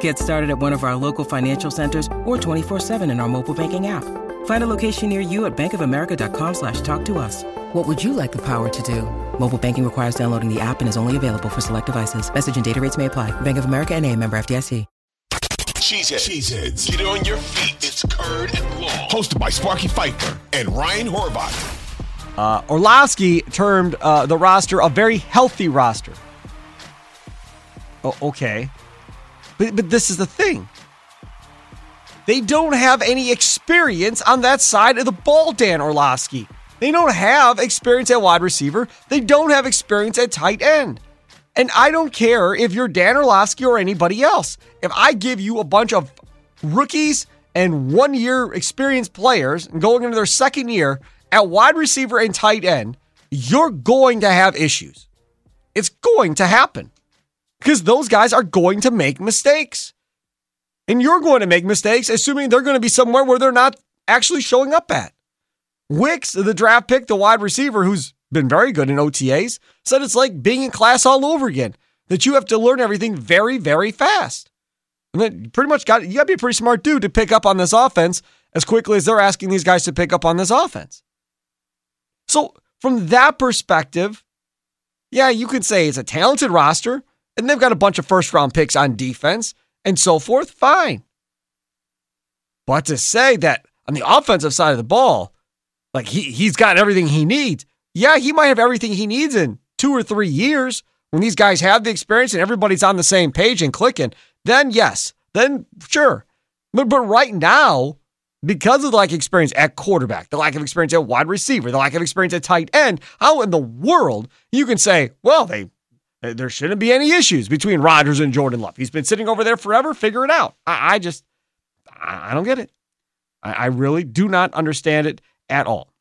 Get started at one of our local financial centers or 24/7 in our mobile banking app. Find a location near you at bankofamerica.com/talktous. What would you like the power to do? Mobile banking requires downloading the app and is only available for select devices. Message and data rates may apply. Bank of America NA, member FDIC. Cheeseheads. Cheeseheads. Get on your feet. It's Curd and Law. Hosted by Sparky Fifer and Ryan Horvath. Orlovsky termed the roster a very healthy roster. Oh, okay. But this is the thing. They don't have any experience on that side of the ball, Dan Orlovsky. They don't have experience at wide receiver. They don't have experience at tight end. And I don't care if you're Dan Orlovsky or anybody else. If I give you a bunch of rookies and one-year experienced players going into their second year at wide receiver and tight end, you're going to have issues. It's going to happen. Because those guys are going to make mistakes. And you're going to make mistakes, assuming they're going to be somewhere where they're not actually showing up at. Wicks, the draft pick, the wide receiver, who's been very good in OTAs, said it's like being in class all over again, that you have to learn everything very, very fast. And then pretty much you got to be a pretty smart dude to pick up on this offense as quickly as they're asking these guys to pick up on this offense. So from that perspective, yeah, you could say it's a talented roster, and they've got a bunch of first-round picks on defense and so forth, fine. But to say that on the offensive side of the ball, like he's got everything he needs, yeah, he might have everything he needs in 2 or 3 years when these guys have the experience and everybody's on the same page and clicking, then yes, then sure. But right now, because of the lack of experience at quarterback, the lack of experience at wide receiver, the lack of experience at tight end, how in the world you can say, well, there shouldn't be any issues between Rodgers and Jordan Love. He's been sitting over there forever. Figure it out. I just don't get it. I really do not understand it at all.